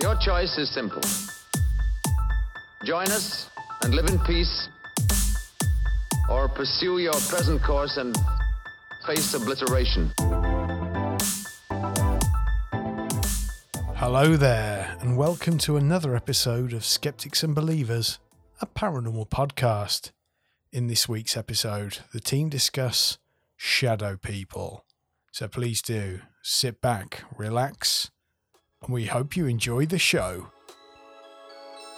Your choice is simple. Join us and live in peace, or pursue your present course and face obliteration. Hello there, and welcome to another episode of Skeptics and Believers, a paranormal podcast. In this week's episode, the team discuss Shadow People. So please do sit back, relax, and we hope you enjoy the show.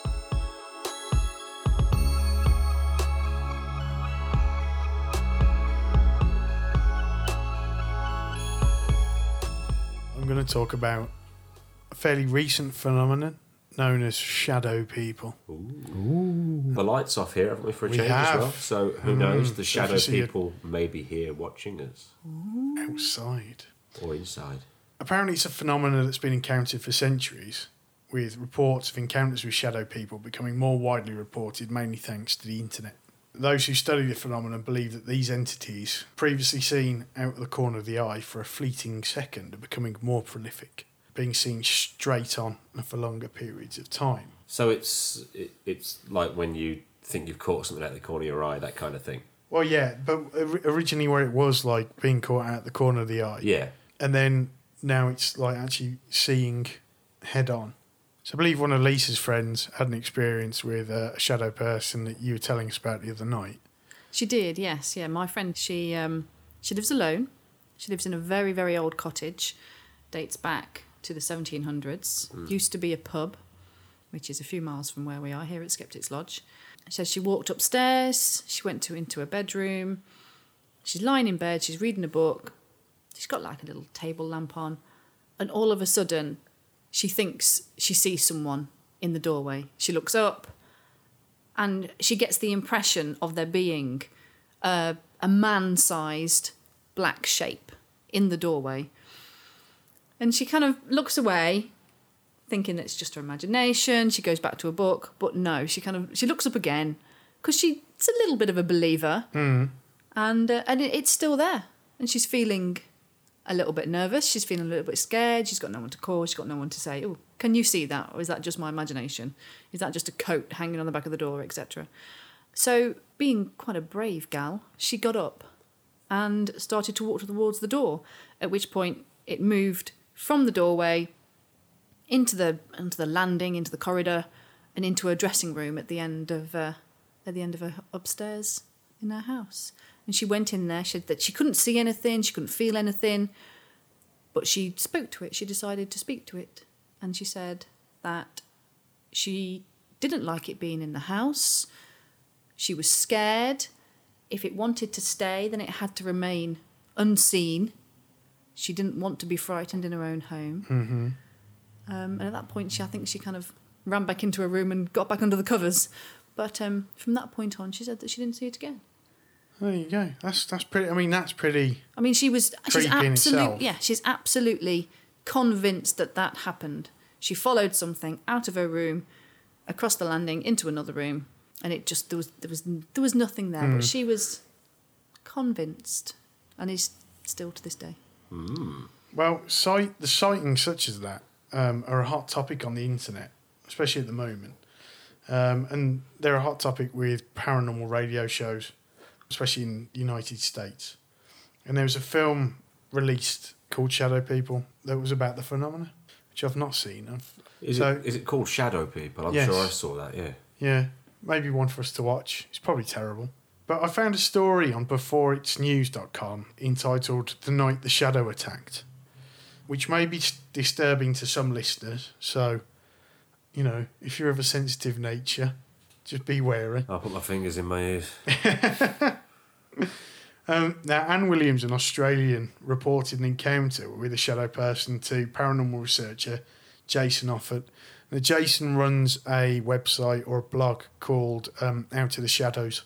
I'm going to talk about a fairly recent phenomenon known as Shadow People. Ooh. The lights off here, haven't we, for a change as well? So who knows, the Shadow People may be here watching us. Outside. Or inside. Apparently it's a phenomenon that's been encountered for centuries, with reports of encounters with Shadow People becoming more widely reported, mainly thanks to the internet. Those who study the phenomenon believe that these entities, previously seen out of the corner of the eye for a fleeting second, are becoming more prolific, being seen straight on and for longer periods of time. So it's like when you think you've caught something out of the corner of your eye, that kind of thing. Well, yeah, but originally where it was like being caught out the corner of the eye. Yeah. And then now it's like actually seeing head on. So I believe one of Lisa's friends had an experience with a shadow person that you were telling us about the other night. She did, yes. Yeah, my friend, she lives alone. She lives in a very, very old cottage, dates back to the 1700s. Used to be a pub, which is a few miles from where we are here at Skeptic's Lodge. So she walked upstairs, she went into her bedroom, she's lying in bed, she's reading a book, she's got like a little table lamp on, and all of a sudden she thinks she sees someone in the doorway. She looks up and she gets the impression of there being a man-sized black shape in the doorway. And she kind of looks away, thinking it's just her imagination. She goes back to her book, but no, she looks up again because she's a little bit of a believer, and it's still there. And she's feeling a little bit nervous. She's feeling a little bit scared. She's got no one to call. She's got no one to say, "Oh, can you see that? Or is that just my imagination? Is that just a coat hanging on the back of the door, etc." So, being quite a brave gal, she got up and started to walk towards the door. At which point, it moved from the doorway into the landing, into the corridor, and into her dressing room at the end of her upstairs in her house. And she went in there. She said that she couldn't see anything, she couldn't feel anything, but she spoke to it. She decided to speak to it, and she said that she didn't like it being in the house. She was scared. If it wanted to stay, then it had to remain unseen. She didn't want to be frightened in her own home. Mm-hmm. And at that point, I think she kind of ran back into her room and got back under the covers. But from that point on, she said that she didn't see it again. There you go. That's pretty. I mean, that's pretty. I mean, she's absolutely convinced that happened. She followed something out of her room, across the landing, into another room, and it just there was nothing there. But she was convinced, and is still to this day. Mm. Well, the sightings such as that are a hot topic on the internet, especially at the moment. And they're a hot topic with paranormal radio shows, especially in the United States. And there was a film released called Shadow People that was about the phenomena, which I've not seen. Is it called Shadow People? I'm sure I saw that, yeah. Yeah, maybe one for us to watch. It's probably terrible. But I found a story on beforeitsnews.com entitled The Night the Shadow Attacked, which may be disturbing to some listeners. So, you know, if you're of a sensitive nature, just be wary. I'll put my fingers in my ears. Now, Anne Williams, an Australian, reported an encounter with a shadow person to paranormal researcher Jason Offutt. Now, Jason runs a website or a blog called Out of the Shadows.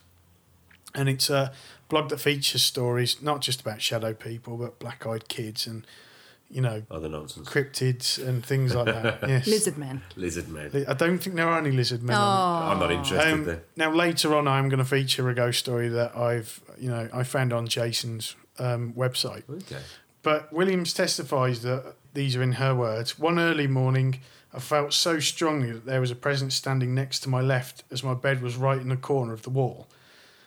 And it's a blog that features stories not just about shadow people, but black-eyed kids and, you know, other nonsense, cryptids and things like that. Yes. Lizard men. I don't think there are any lizard men. Oh. I'm not interested there. Now, later on, I'm going to feature a ghost story that I found on Jason's website. Okay. But Williams testifies that, these are in her words, "One early morning, I felt so strongly that there was a presence standing next to my left as my bed was right in the corner of the wall.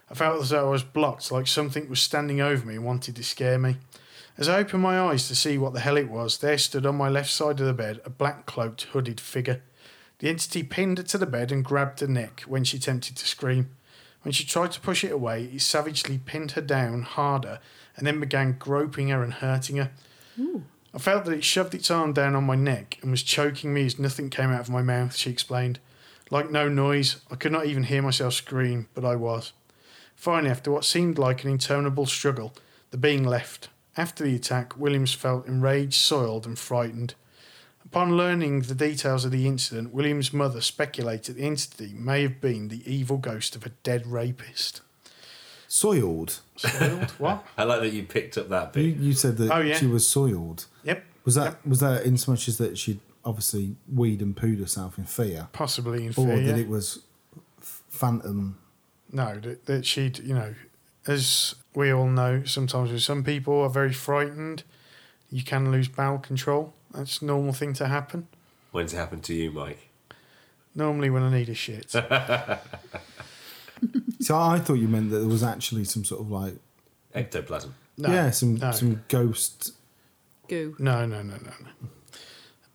I felt as though I was blocked, like something was standing over me and wanted to scare me. As I opened my eyes to see what the hell it was, there stood on my left side of the bed a black-cloaked, hooded figure. The entity pinned her to the bed and grabbed her neck when she attempted to scream. When she tried to push it away, it savagely pinned her down harder and then began groping her and hurting her. Ooh. I felt that it shoved its arm down on my neck and was choking me as nothing came out of my mouth," she explained. "Like no noise, I could not even hear myself scream, but I was. Finally, after what seemed like an interminable struggle, the being left. After the attack, Williams felt enraged, soiled and frightened. Upon learning the details of the incident, Williams' mother speculated the entity may have been the evil ghost of a dead rapist." Soiled? Soiled? What? I like that you picked up that bit. You said that she was soiled. Yep. Was that in so much as that she'd obviously weed and pooed herself in fear? Possibly in fear, Or that it was phantom? No, that she'd, as we all know, sometimes with some people are very frightened, you can lose bowel control. That's a normal thing to happen. When's it happened to you, Mike? Normally when I need a shit. So I thought you meant that there was actually some sort of like... ectoplasm. No, yeah, some ghost... Goo. No.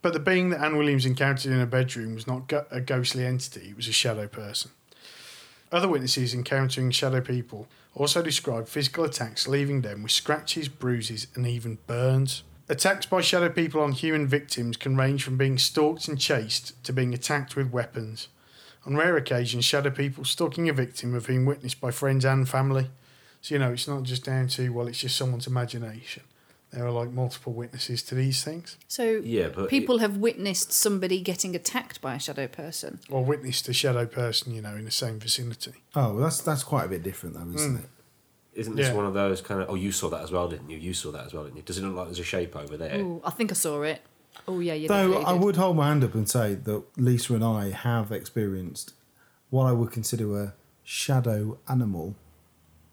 But the being that Anne Williams encountered in her bedroom was not a ghostly entity, it was a shadow person. Other witnesses encountering shadow people also described physical attacks leaving them with scratches, bruises and even burns. Attacks by shadow people on human victims can range from being stalked and chased to being attacked with weapons. On rare occasions, shadow people stalking a victim have been witnessed by friends and family. So, it's not just down to, it's just someone's imagination. There are, multiple witnesses to these things. So, people have witnessed somebody getting attacked by a shadow person. Or witnessed a shadow person, in the same vicinity. Oh, well, that's quite a bit different, though, isn't it? Isn't this one of those kind of... Oh, you saw that as well, didn't you? Does it look like there's a shape over there? Oh, I think I saw it. Oh, yeah, you did. Though I would hold my hand up and say that Lisa and I have experienced what I would consider a shadow animal,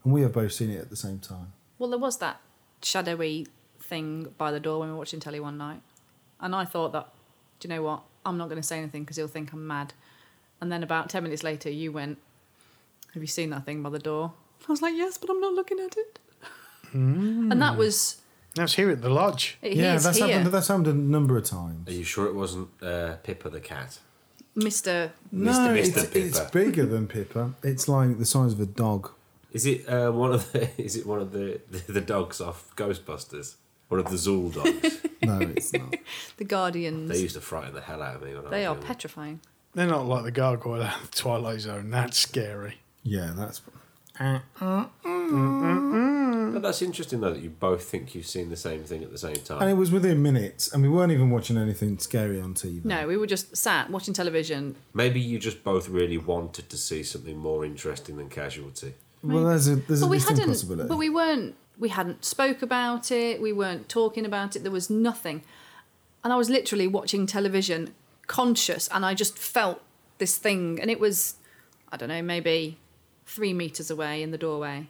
and we have both seen it at the same time. Well, there was that shadowy thing by the door when we were watching telly one night, and I thought that, do you know what, I'm not going to say anything because he'll think I'm mad. And then about 10 minutes later, you went, "Have you seen that thing by the door?" I was like, "Yes, but I'm not looking at it." And that was... That's here at the lodge. That's happened a number of times. Are you sure it wasn't Pippa the cat? Mr. Pippa. It's bigger than Pippa. It's like the size of a dog. Is it one of the dogs off Ghostbusters? One of the Zool dogs? No, it's not. The Guardians. They used to frighten the hell out of me. They are petrifying. They're not like the gargoyle out of Twilight Zone. That's scary. Yeah, that's... But that's interesting though that you both think you've seen the same thing at the same time. And it was within minutes, and we weren't even watching anything scary on TV. No, we were just sat watching television. Maybe you just both really wanted to see something more interesting than Casualty. Maybe. Well, there's a distinct possibility. But we hadn't spoke about it. We weren't talking about it. There was nothing, and I was literally watching television, conscious, and I just felt this thing, and it was, I don't know, maybe 3 meters away in the doorway.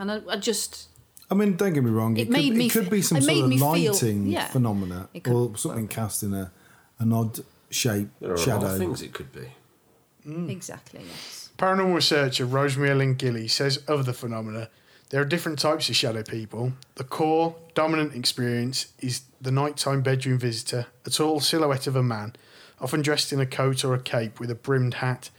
And I just... I mean, don't get me wrong, it could be some sort of lighting phenomena or something cast in an odd shape, shadow. There are a lot of things it could be. Mm. Exactly, yes. Paranormal researcher Rosemary Ellen Gilly says of the phenomena, there are different types of shadow people. The core, dominant experience is the nighttime bedroom visitor, a tall silhouette of a man, often dressed in a coat or a cape with a brimmed hat.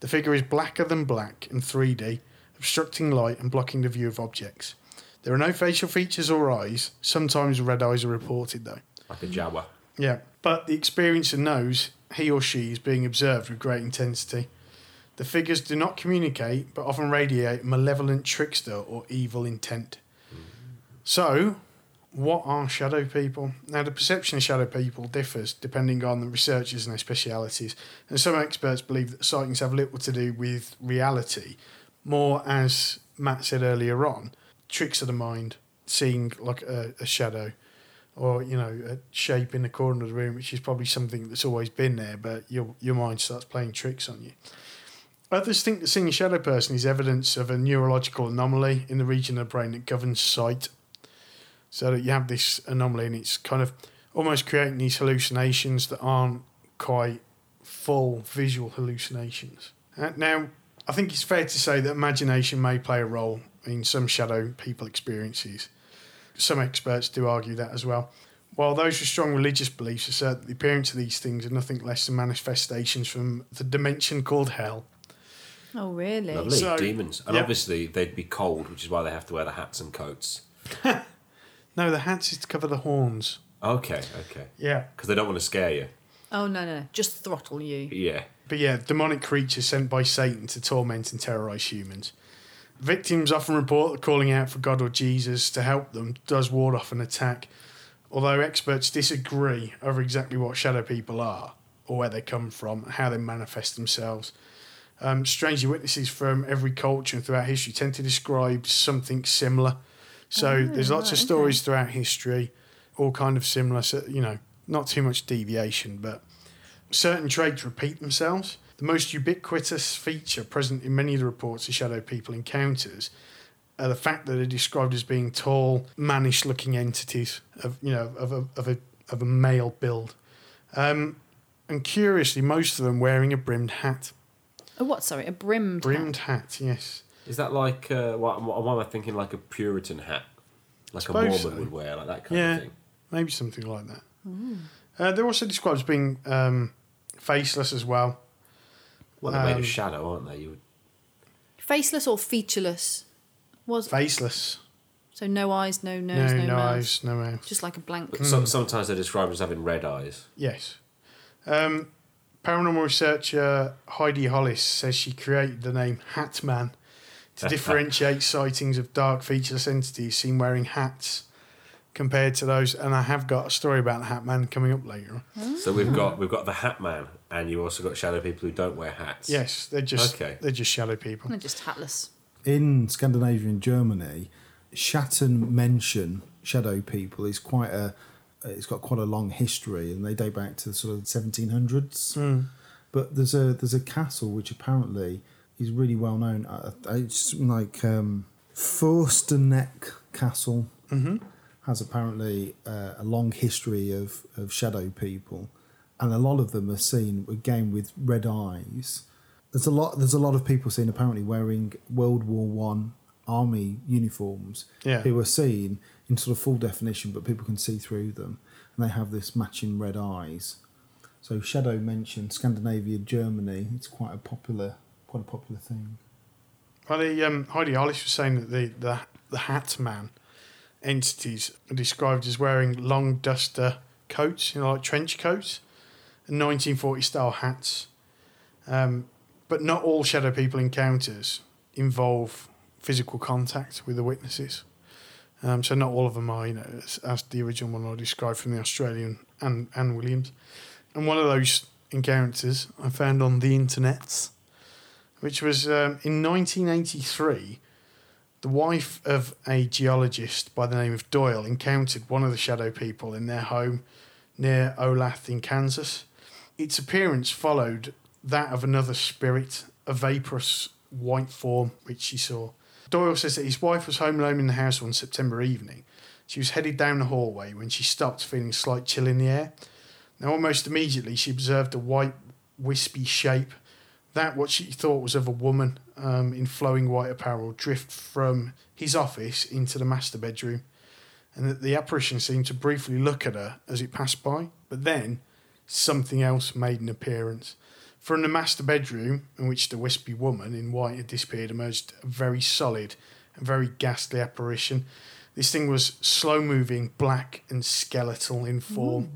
The figure is blacker than black and 3D, obstructing light and blocking the view of objects. There are no facial features or eyes. Sometimes red eyes are reported, though. Like a Jawa. Yeah, but the experiencer knows he or she is being observed with great intensity. The figures do not communicate, but often radiate malevolent trickster or evil intent. Mm. So, what are shadow people? Now, the perception of shadow people differs depending on the researchers and their specialities, and some experts believe that sightings have little to do with reality, more, as Matt said earlier on, tricks of the mind, seeing like a shadow or, a shape in the corner of the room, which is probably something that's always been there, but your mind starts playing tricks on you. Others think that seeing a shadow person is evidence of a neurological anomaly in the region of the brain that governs sight. so that you have this anomaly, and it's kind of almost creating these hallucinations that aren't quite full visual hallucinations. Now, I think it's fair to say that imagination may play a role in some shadow people experiences. Some experts do argue that as well. While those with strong religious beliefs assert that the appearance of these things are nothing less than manifestations from the dimension called hell. Oh, really? Lovely. So, demons. And obviously they'd be cold, which is why they have to wear the hats and coats. No, the hats is to cover the horns. Okay. Yeah. Because they don't want to scare you. Oh, no. Just throttle you. Yeah. But yeah, demonic creatures sent by Satan to torment and terrorise humans. Victims often report that calling out for God or Jesus to help them does ward off an attack, although experts disagree over exactly what shadow people are or where they come from, how they manifest themselves. Strangely, witnesses from every culture and throughout history tend to describe something similar. So there's lots of stories throughout history, all kind of similar, so, you know, not too much deviation, but certain traits repeat themselves. The most ubiquitous feature present in many of the reports of shadow people encounters are the fact that they're described as being tall, mannish-looking entities of a male build, and curiously, most of them wearing a brimmed hat. A what? Sorry, a brimmed hat. Yes. Is that like what am I thinking? Like a Puritan hat, like a Mormon would wear, like that kind of thing. Maybe something like that. Mm. They're also described as being faceless as well. Well, they're made of shadow, aren't they? Faceless or featureless? Faceless. So no eyes, no nose, no mouth. Eyes, no mouth. Just like a blank. But sometimes they're described as having red eyes. Yes. Paranormal researcher Heidi Hollis says she created the name Hat Man to differentiate sightings of dark, featureless entities seen wearing hats compared to those, and I have got a story about the Hat Man coming up later on. So we've got the Hat Man, and you also got shadow people who don't wear hats. Yes, they're just shadow people. They're just hatless. In Scandinavia and Germany, Schattenmenschen, shadow people, is it's got quite a long history, and they date back to the sort of 1700s. Mm. But there's a castle which apparently is really well known. It's like Forsteneck Castle. Mm-hmm. Has apparently a long history of shadow people, and a lot of them are seen again with red eyes. There's a lot of people seen apparently wearing World War I army uniforms, who are seen in sort of full definition, but people can see through them, and they have this matching red eyes. So shadow mentioned Scandinavia, Germany. It's quite a popular thing. Well, Heidi Hollis was saying that the Hat Man entities are described as wearing long duster coats, like trench coats, and 1940-style hats. But not all shadow people encounters involve physical contact with the witnesses. So not all of them are, as the original one I described from the Australian Anne Williams. And one of those encounters I found on the internet, which was in 1983... The wife of a geologist by the name of Doyle encountered one of the shadow people in their home near Olathe in Kansas. Its appearance followed that of another spirit, a vaporous white form, which she saw. Doyle says that his wife was home alone in the house one September evening. She was headed down the hallway when she stopped, feeling a slight chill in the air. Now, almost immediately, she observed a white, wispy shape, that what she thought was of a woman in flowing white apparel, drift from his office into the master bedroom, and that the apparition seemed to briefly look at her as it passed by. But then something else made an appearance. From the master bedroom, in which the wispy woman in white had disappeared, emerged a very solid and very ghastly apparition. This thing was slow-moving, black and skeletal in form,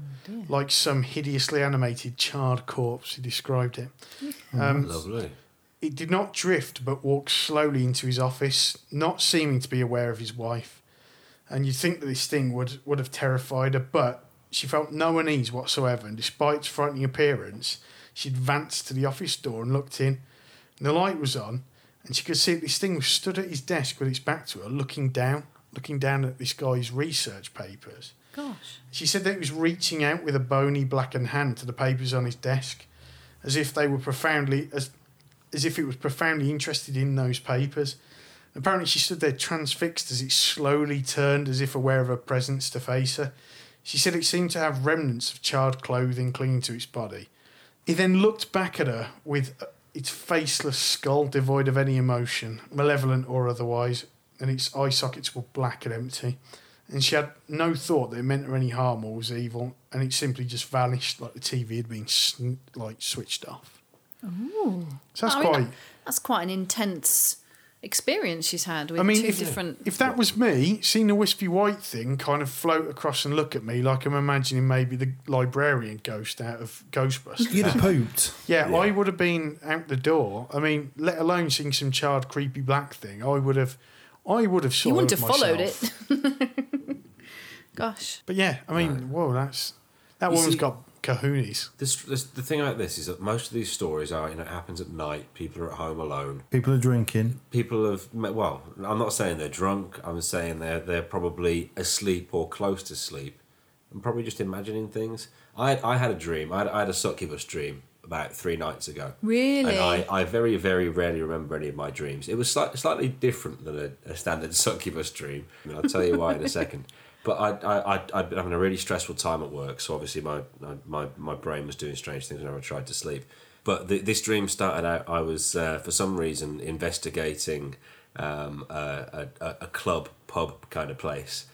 like some hideously animated charred corpse, he described it. Lovely. It did not drift, but walked slowly into his office, not seeming to be aware of his wife. And you'd think that this thing would have terrified her, but she felt no unease whatsoever, and despite its frightening appearance, she advanced to the office door and looked in, and the light was on, and she could see that this thing was stood at his desk with its back to her, looking down at this guy's research papers. Gosh. She said that he was reaching out with a bony blackened hand to the papers on his desk, as if it was profoundly interested in those papers. Apparently she stood there transfixed as it slowly turned, as if aware of her presence, to face her. She said it seemed to have remnants of charred clothing clinging to its body. He then looked back at her with its faceless skull devoid of any emotion, malevolent or otherwise, and its eye sockets were black and empty. And she had no thought that it meant her any harm or was evil, and it simply just vanished like the TV had been switched off. Ooh. So that's quite an intense experience she's had with different... If that was me, seeing the wispy white thing kind of float across and look at me like I'm imagining maybe the librarian ghost out of Ghostbusters. You'd have pooped. Yeah, I would have been out the door. I mean, let alone seeing some charred, creepy black thing. I would have sort of followed it. Gosh. But yeah, I mean, whoa, that woman's got kahunis. The thing about this is that most of these stories are, it happens at night, people are at home alone. People are drinking. People have, well, I'm not saying they're drunk, I'm saying they're probably asleep or close to sleep. I'm probably just imagining things. I had a dream, I had a succubus dream about 3 nights ago. Really? And I very, very rarely remember any of my dreams. It was slightly different than a standard succubus dream. I mean, I'll tell you why in a second. But I'd been having a really stressful time at work, so obviously my brain was doing strange things whenever I tried to sleep. But this dream started out, I was, for some reason, investigating a club, pub kind of place.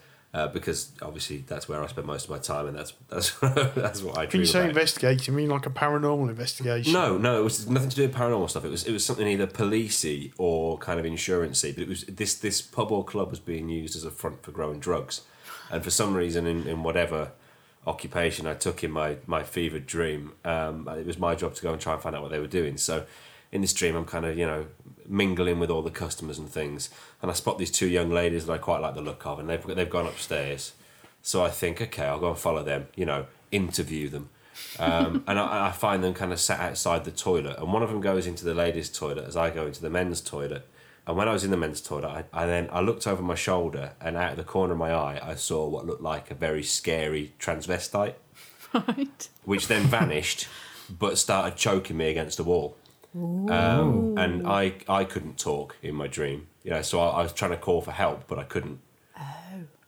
Because obviously that's where I spend most of my time, and that's what I dream about. Can you say investigate? You mean like a paranormal investigation? No, it was nothing to do with paranormal stuff. It was something either policey or kind of insurancey. But it was this pub or club was being used as a front for growing drugs, and for some reason in whatever occupation I took in my fevered dream, it was my job to go and try and find out what they were doing. So in this dream, I'm kind of mingling with all the customers and things, and I spot these 2 young ladies that I quite like the look of, and they've gone upstairs. So I think, okay, I'll go and follow them, interview them, and I find them kind of sat outside the toilet, and one of them goes into the ladies' toilet as I go into the men's toilet. And when I was in the men's toilet, I then looked over my shoulder, and out of the corner of my eye, I saw what looked like a very scary transvestite, right, which then vanished, but started choking me against the wall. And I couldn't talk in my dream, so I was trying to call for help, but I couldn't.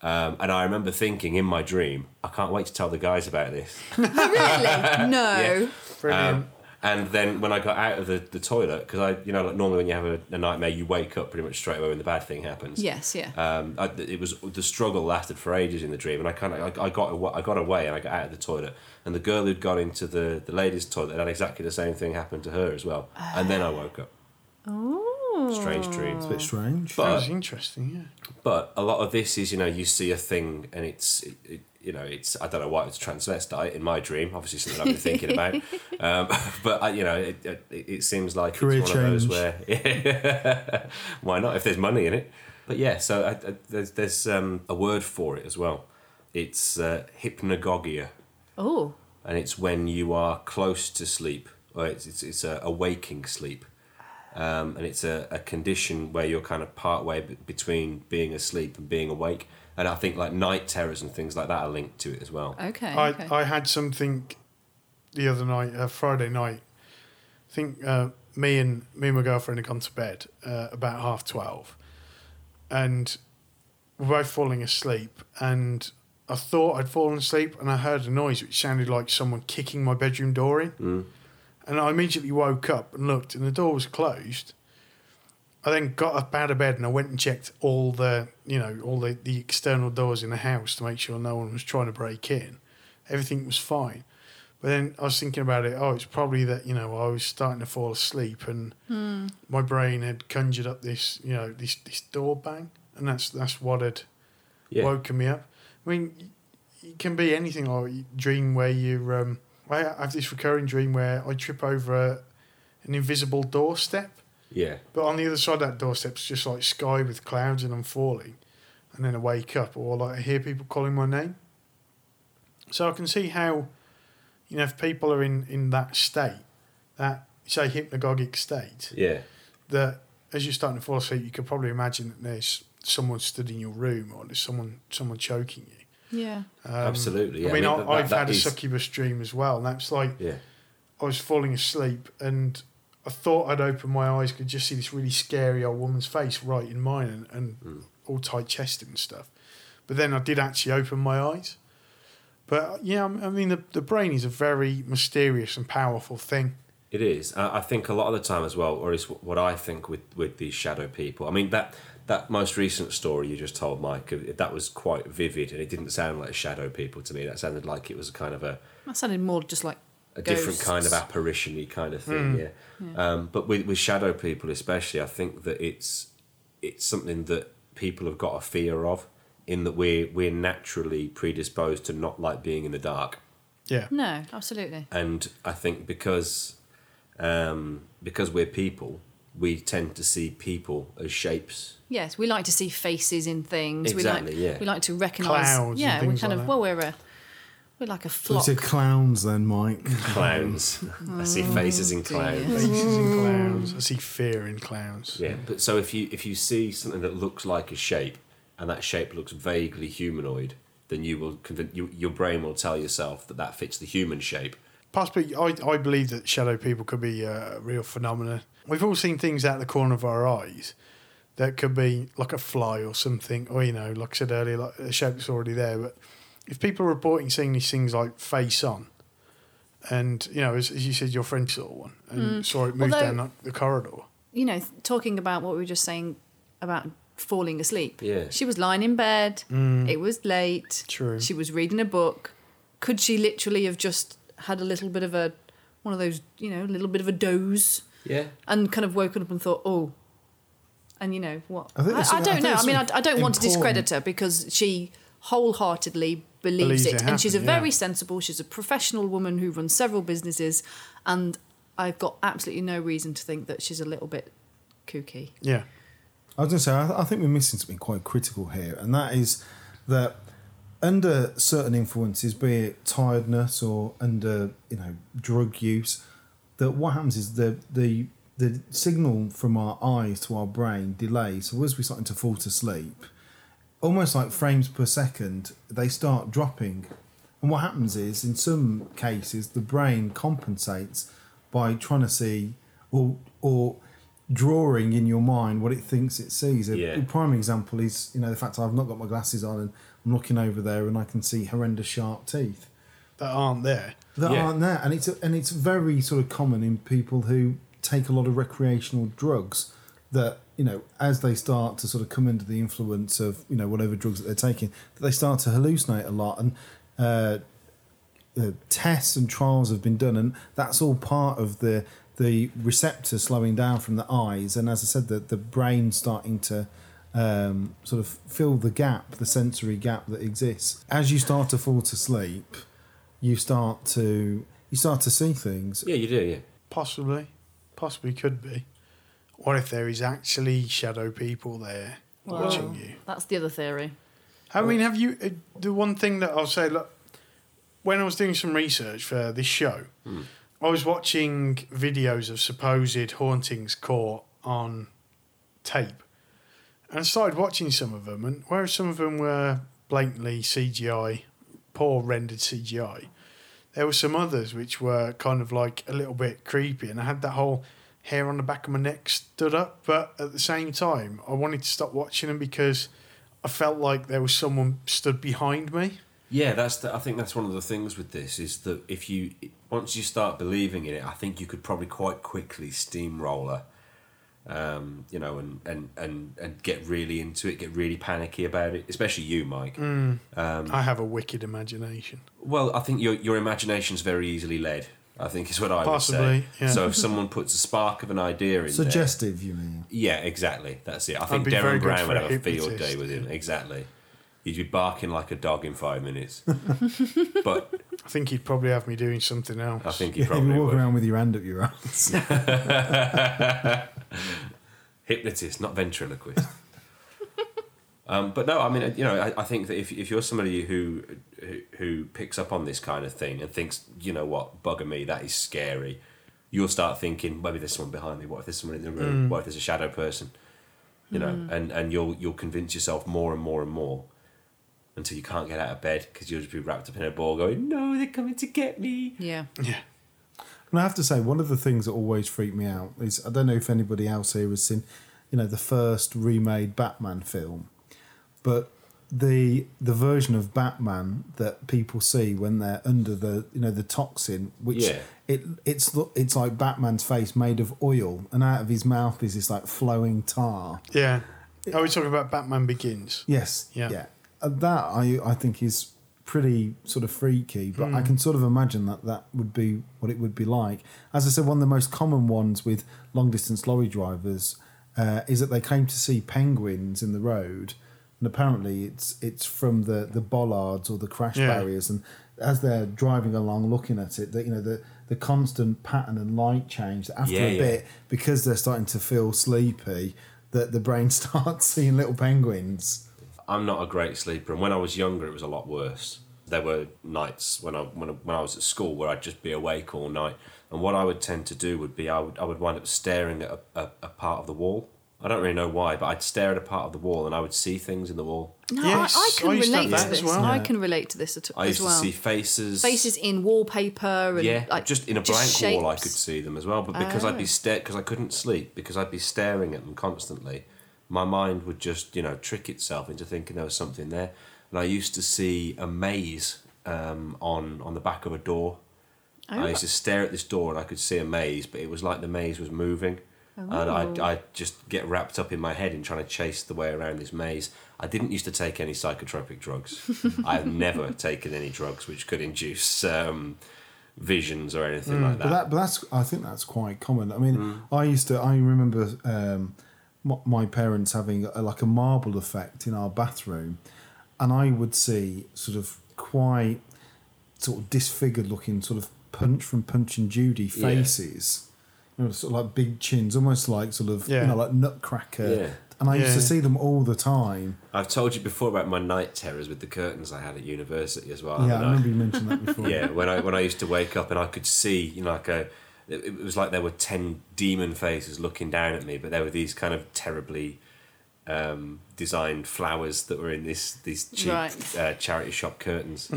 And I remember thinking in my dream, I can't wait to tell the guys about this. Really? No. Yeah. And then when I got out of the toilet, because normally when you have a nightmare, you wake up pretty much straight away when the bad thing happens. Yes, yeah. It was, the struggle lasted for ages in the dream, and I got away, and I got out of the toilet, and the girl who'd gone into the ladies' toilet had exactly the same thing happen to her as well, and then I woke up. Oh, strange dream. It's a bit strange. But that was interesting, yeah. But a lot of this is, you see a thing, and it's I don't know why it was transvestite in my dream. Obviously, something I've been thinking about. But it seems like career it's one change. Of those where why not if there's money in it? But yeah, so there's a word for it as well. It's hypnagogia. Oh, and it's when you are close to sleep, or it's a waking sleep, and it's a condition where you're kind of partway between being asleep and being awake. And I think like night terrors and things like that are linked to it as well. Okay. I had something the other night, Friday night. I think me and my girlfriend had gone to bed about 12:30, and we were both falling asleep. And I thought I'd fallen asleep, and I heard a noise which sounded like someone kicking my bedroom door in. Mm. And I immediately woke up and looked, and the door was closed. I then got up out of bed and I went and checked all the external doors in the house to make sure no one was trying to break in. Everything was fine. But then I was thinking about it, it's probably that, I was starting to fall asleep and my brain had conjured up this, this door bang, and that's what had woken me up. I mean, it can be anything like a dream where you... I have this recurring dream where I trip over an invisible doorstep. Yeah. But on the other side of that doorstep's just like sky with clouds, and I'm falling, and then I wake up, or like I hear people calling my name. So I can see how, if people are in that state, that say hypnagogic state, that as you're starting to fall asleep, you could probably imagine that there's someone stood in your room, or there's someone choking you. Yeah. Absolutely. Yeah. I mean I've had a succubus dream as well, and that's like I was falling asleep and I thought I'd open my eyes, could just see this really scary old woman's face right in mine, and all tight-chested and stuff. But then I did actually open my eyes. But, yeah, I mean, the brain is a very mysterious and powerful thing. It is. I think a lot of the time as well, or it's what I think with these shadow people. I mean, that most recent story you just told, Mike, that was quite vivid, and it didn't sound like shadow people to me. That sounded like it was kind of a... That sounded more just like a ghosts. Different kind of apparition-y kind of thing, yeah. But with shadow people especially, I think that it's something that people have got a fear of, in that we're naturally predisposed to not like being in the dark. Yeah. No, absolutely. And I think because we're people, we tend to see people as shapes. Yes, we like to see faces in things. Exactly, we like to recognise... Clouds yeah, and we kind like of... That. Well, we're like a flock. So you said clowns then, Mike. Clowns. I see faces in clowns. Faces in clowns. I see fear in clowns. Yeah, but so if you see something that looks like a shape, and that shape looks vaguely humanoid, then you will your brain will tell yourself that fits the human shape. Possibly, I believe that shadow people could be a real phenomenon. We've all seen things out the corner of our eyes that could be like a fly or something, or, you know, like I said earlier, like the shape's already there. But if people are reporting seeing these things like face on, and, you know, as you said, your friend saw one and saw it move down the corridor. You know, talking about what we were just saying about falling asleep. Yeah. She was lying in bed. It was late. True. She was reading a book. Could she literally have just had a little bit of a doze? Yeah. And kind of woken up and thought, oh, and you know what? I don't know. I mean, I don't want to discredit her because she wholeheartedly believes it, and she's a very sensible. She's a professional woman who runs several businesses, and I've got absolutely no reason to think that she's a little bit kooky. Yeah. I was going to say, I think we're missing something quite critical here, and that is that under certain influences, be it tiredness or under, you know, drug use, that what happens is the signal from our eyes to our brain delays. So as we're starting to fall to sleep, almost like frames per second, they start dropping. And what happens is, in some cases, the brain compensates by trying to see or drawing in your mind what it thinks it sees. A prime example is, you know, the fact I've not got my glasses on and I'm looking over there and I can see horrendous sharp teeth that aren't there, and it's very sort of common in people who take a lot of recreational drugs, that, you know, as they start to sort of come under the influence of, you know, whatever drugs that they're taking, that they start to hallucinate a lot, and tests and trials have been done, and that's all part of the receptor slowing down from the eyes, and as I said, the brain starting to sort of fill the gap, the sensory gap that exists. As you start to fall to sleep, you start to see things. Yeah, you do. Yeah, possibly could be. What if there is actually shadow people there watching you? That's the other theory. I mean, have you? The one thing that I'll say, look, when I was doing some research for this show. I was watching videos of supposed hauntings caught on tape, and I started watching some of them, and whereas some of them were blatantly CGI, poor rendered CGI, there were some others which were kind of like a little bit creepy, and I had that whole hair on the back of my neck stood up, but at the same time I wanted to stop watching them because I felt like there was someone stood behind me. Yeah, I think that's one of the things with this, is that if you once you start believing in it, I think you could probably quite quickly steamroller, you know, and get really into it, get really panicky about it, especially you, Mike. I have a wicked imagination. Well, I think your imagination's very easily led, I think is what I would say. Yeah. So if someone puts a spark of an idea in suggestive, there, you mean? Yeah, exactly. That's it. I think Darren Brown would have a field day with him. Exactly. He'd be barking like a dog in 5 minutes. But I think he'd probably have me doing something else. I think he probably would. Walk around with your hand up your ass. Hypnotist, not ventriloquist. But no, I mean, you know, I think that if you're somebody who picks up on this kind of thing and thinks, you know what, bugger me, that is scary, you'll start thinking, maybe there's someone behind me. What if there's someone in the room? What if there's a shadow person? You know, and you'll convince yourself more and more and more, until you can't get out of bed because you'll just be wrapped up in a ball going, no, they're coming to get me. Yeah. Yeah. And I have to say, one of the things that always freaked me out is, I don't know if anybody else here has seen, you know, the first remade Batman film, but the version of Batman that people see when they're under the, you know, the toxin, which it's like Batman's face made of oil, and out of his mouth is this like flowing tar. Yeah. Are we talking about Batman Begins? Yes. Yeah. Yeah. And that I think is pretty sort of freaky, but I can sort of imagine that would be what it would be like. As I said, one of the most common ones with long distance lorry drivers is that they claim to see penguins in the road, and apparently it's from the bollards or the crash barriers, and as they're driving along looking at it, that, you know, the constant pattern and light change, after a bit, because they're starting to feel sleepy, that the brain starts seeing little penguins. I'm not a great sleeper, and when I was younger, it was a lot worse. There were nights when I was at school where I'd just be awake all night, and what I would tend to do would be I would wind up staring at a part of the wall. I don't really know why, but I'd stare at a part of the wall, and I would see things in the wall. No, yes. I can relate to this. Well. Yeah. I can relate to this as well. I used to see faces in wallpaper, and like, just in a blank shapes. Wall, I could see them as well. But because because I couldn't sleep, because I'd be staring at them constantly. My mind would just, you know, trick itself into thinking there was something there. And I used to see a maze on the back of a door. Oh. I used to stare at this door and I could see a maze, but it was like the maze was moving. Oh. And I'd just get wrapped up in my head in trying to chase the way around this maze. I didn't used to take any psychotropic drugs. I've never taken any drugs which could induce visions or anything like that. But that's I think that's quite common. I mean, I remember... my parents having like a marble effect in our bathroom, and I would see quite disfigured looking Punch from Punch and Judy faces, you know, like big chins, almost like you know, like Nutcracker. Yeah. And I used to see them all the time. I've told you before about my night terrors with the curtains I had at university as well. Yeah, I remember you mentioned that before. Yeah, when I used to wake up and I could see, you know, like it was like there were 10 demon faces looking down at me, but there were these kind of terribly designed flowers that were in these cheap charity shop curtains.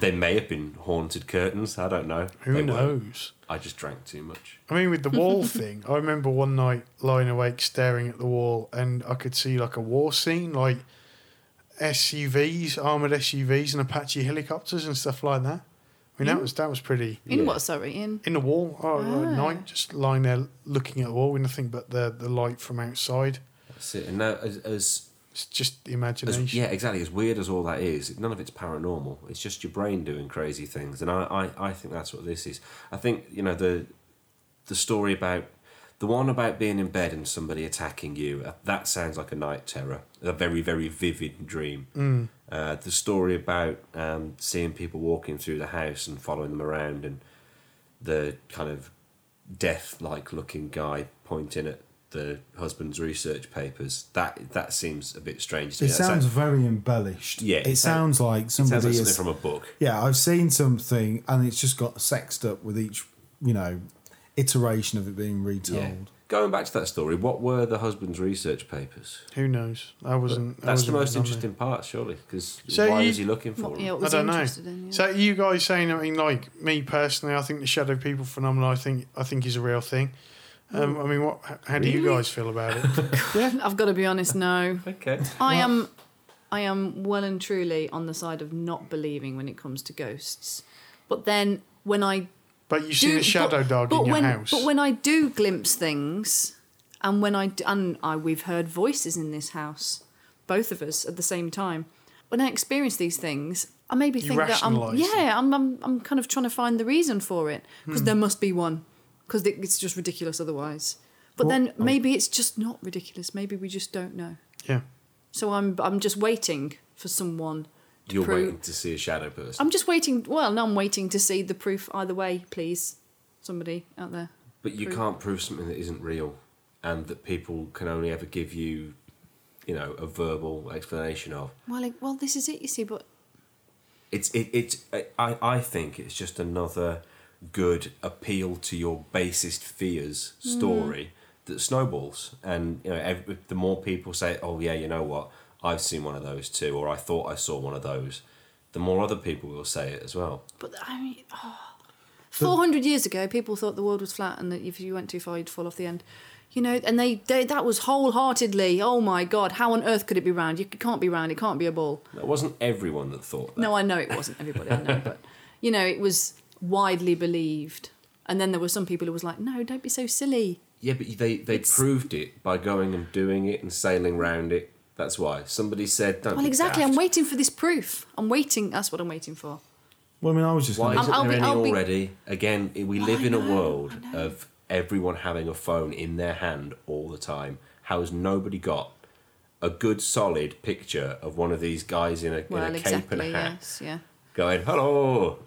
They may have been haunted curtains, I don't know. Who knows? I just drank too much. I mean, with the wall thing, I remember one night lying awake staring at the wall, and I could see like a war scene, like SUVs, armoured SUVs and Apache helicopters and stuff like that. I mean, that was pretty... In what, sorry? In the wall. At night, just lying there looking at the wall with nothing but the light from outside. That's it. And now, as it's just the imagination. As, yeah, exactly. As weird as all that is, none of it's paranormal. It's just your brain doing crazy things. And I think that's what this is. I think, you know, the story about... The one about being in bed and somebody attacking you, that sounds like a night terror. A very, very vivid dream. Mm. The story about seeing people walking through the house and following them around, and the kind of death-like looking guy pointing at the husband's research papers, that seems a bit strange to me. It sounds very embellished. Yeah. It sounds like somebody is from a book. Yeah, I've seen something and it's just got sexed up with each, you know, iteration of it being retold. Yeah. Going back to that story, what were the husband's research papers? Who knows? That's the most interesting part, surely, because why was he looking for them? I don't know. So you guys saying, I mean, like, me personally, I think the Shadow People phenomenon, I think is a real thing. I mean, how do you guys feel about it? Yeah? I've got to be honest, no. Okay. I am well and truly on the side of not believing when it comes to ghosts. But then when I... But you see the shadow dog in your house. But when I do glimpse things, and we've heard voices in this house, both of us at the same time. When I experience these things, I maybe think that I'm kind of trying to find the reason for it, because there must be one, because it's just ridiculous otherwise. But then maybe it's just not ridiculous. Maybe we just don't know. Yeah. So I'm just waiting for someone. You're waiting to see a shadow person. I'm just waiting. Well, no, I'm waiting to see the proof either way, please. Somebody out there. But you can't prove something that isn't real, and that people can only ever give you, you know, a verbal explanation of. Well, this is it, you see, but... I think it's just another good appeal to your basest fears story that snowballs. And, you know, the more people say, oh, yeah, you know what, I've seen one of those too, or I thought I saw one of those, the more other people will say it as well. But, I mean, 400 years ago, people thought the world was flat and that if you went too far, you'd fall off the end. You know, and they that was wholeheartedly, oh my God, how on earth could it be round? It can't be round, it can't be a ball. It wasn't everyone that thought that. No, I know it wasn't everybody, I know, but, you know, it was widely believed. And then there were some people who was like, no, don't be so silly. Yeah, but they proved it by going and doing it and sailing round it. That's why. Somebody said, don't Well, exactly, daft. I'm waiting for this proof. That's what I'm waiting for. Well, I mean, I was just... Why isn't there any already? Again, we live in a world of everyone having a phone in their hand all the time. How has nobody got a good, solid picture of one of these guys in a cape and a hat going, hello...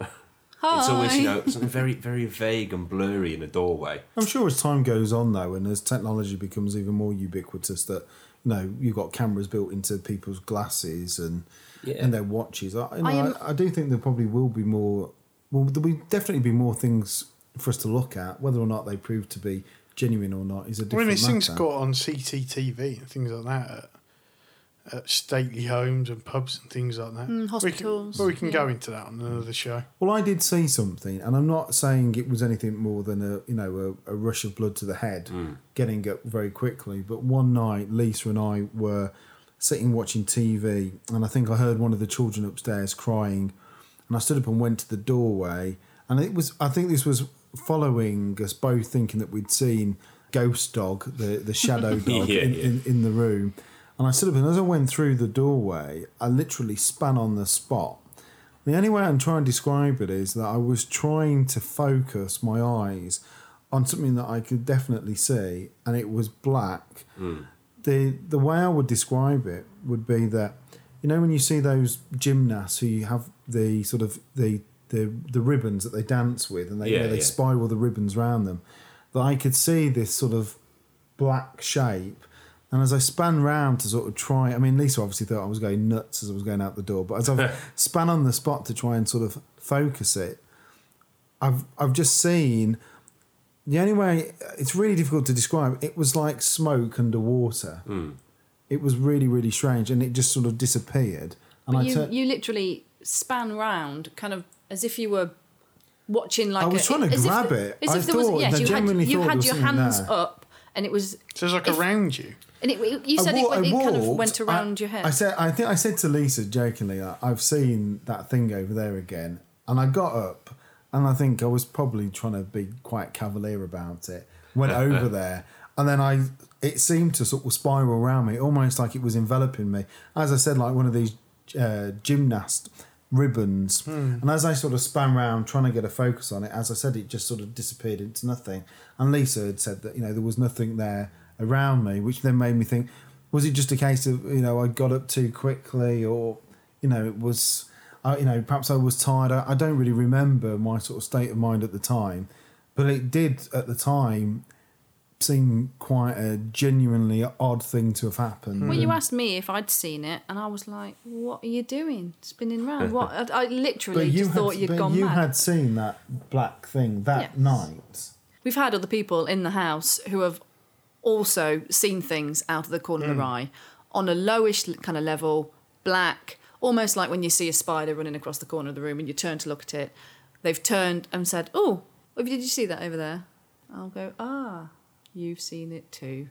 Hi. It's always, you know, something very, very vague and blurry in a doorway. I'm sure as time goes on, though, and as technology becomes even more ubiquitous, that, you know, you've got cameras built into people's glasses and their watches. I do think there probably will be more... Well, there will definitely be more things for us to look at. Whether or not they prove to be genuine or not is a different matter. I mean, these things got on CCTV and things like that at stately homes and pubs and things like that. Hospitals. We can go into that on another show. Well, I did see something, and I'm not saying it was anything more than a rush of blood to the head, getting up very quickly. But one night, Lisa and I were sitting watching TV, and I think I heard one of the children upstairs crying, and I stood up and went to the doorway, and I think this was following us both, thinking that we'd seen Ghost Dog, the shadow dog in the room. And I stood up, and as I went through the doorway, I literally span on the spot. The only way I can try and describe it is that I was trying to focus my eyes on something that I could definitely see, and it was black. Mm. The way I would describe it would be that, you know, when you see those gymnasts who have the sort of the ribbons that they dance with, and they spiral the ribbons around them, that I could see this sort of black shape. And as I span round to sort of try... I mean, Lisa obviously thought I was going nuts as I was going out the door, but as I span on the spot to try and sort of focus it, I've just seen... The only way... It's really difficult to describe. It was like smoke underwater. Mm. It was really, really strange, and it just sort of disappeared. And you literally span round, kind of as if you were watching like... I was trying to grab it. I thought... Yes, you had your hands up, and it was... So it was like around you. And you said it kind of went around your head. I think I said to Lisa jokingly, I've seen that thing over there again. And I got up, and I think I was probably trying to be quite cavalier about it. Went over there, and then it seemed to sort of spiral around me, almost like it was enveloping me. As I said, like one of these gymnast ribbons. Mm. And as I sort of span round trying to get a focus on it, as I said, it just sort of disappeared into nothing. And Lisa had said that, you know, there was nothing there around me, which then made me think, was it just a case of, you know, I got up too quickly, or, you know, it was, you know, perhaps I was tired. I don't really remember my sort of state of mind at the time, but it did at the time seem quite a genuinely odd thing to have happened. Well, you asked me if I'd seen it, and I was like, "What are you doing, spinning round?" What I literally just thought you'd gone mad. You had seen that black thing that night. We've had other people in the house who have also seen things out of the corner of their eye on a lowish kind of level, black, almost like when you see a spider running across the corner of the room and you turn to look at it. They've turned and said, "Oh, did you see that over there?" I'll go, "Ah, you've seen it too."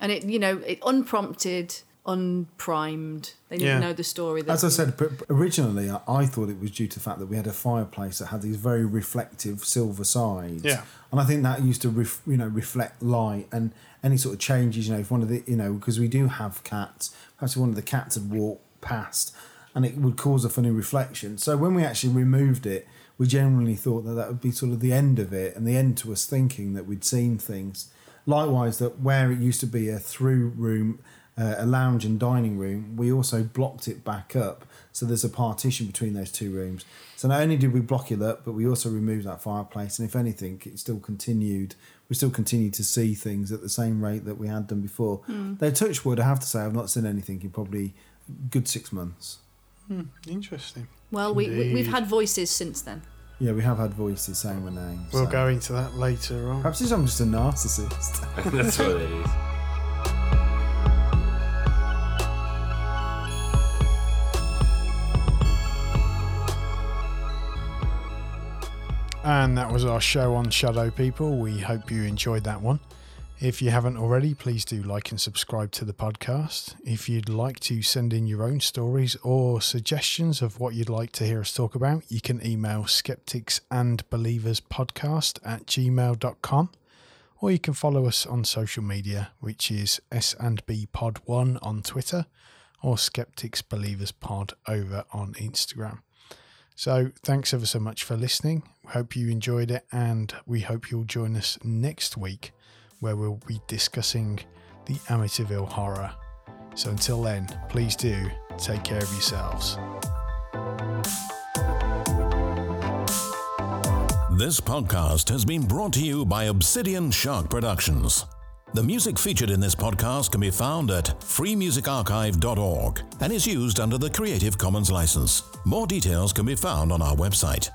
And it, you know, it unprompted, unprimed. They didn't know the story. As I said, originally I thought it was due to the fact that we had a fireplace that had these very reflective silver sides. Yeah. And I think that used to reflect light and any sort of changes, you know, if one of the, you know, because we do have cats, perhaps one of the cats had walked past and it would cause a funny reflection. So when we actually removed it, we generally thought that would be sort of the end of it and the end to us thinking that we'd seen things. Likewise, that where it used to be a through room, a lounge and dining room, we also blocked it back up. So there's a partition between those two rooms. So not only did we block it up, but we also removed that fireplace. And if anything, it still continued. We still continue to see things at the same rate that we had done before. Mm. Though touch wood, I have to say, I've not seen anything in probably a good 6 months. Mm. Interesting. Well, we've had voices since then. Yeah, we have had voices saying my name. We'll go into that later on. Perhaps I'm just a narcissist. That's what it is. And that was our show on Shadow People. We hope you enjoyed that one. If you haven't already, please do like and subscribe to the podcast. If you'd like to send in your own stories or suggestions of what you'd like to hear us talk about, you can email skepticsandbelieverspodcast@gmail.com, or you can follow us on social media, which is S&B Pod 1 on Twitter, or Skeptics Believers Pod over on Instagram. So thanks ever so much for listening. Hope you enjoyed it, and we hope you'll join us next week, where we'll be discussing the Amityville Horror. So until then, please do take care of yourselves. This podcast has been brought to you by Obsidian Shark Productions. The music featured in this podcast can be found at freemusicarchive.org and is used under the Creative Commons license. More details can be found on our website.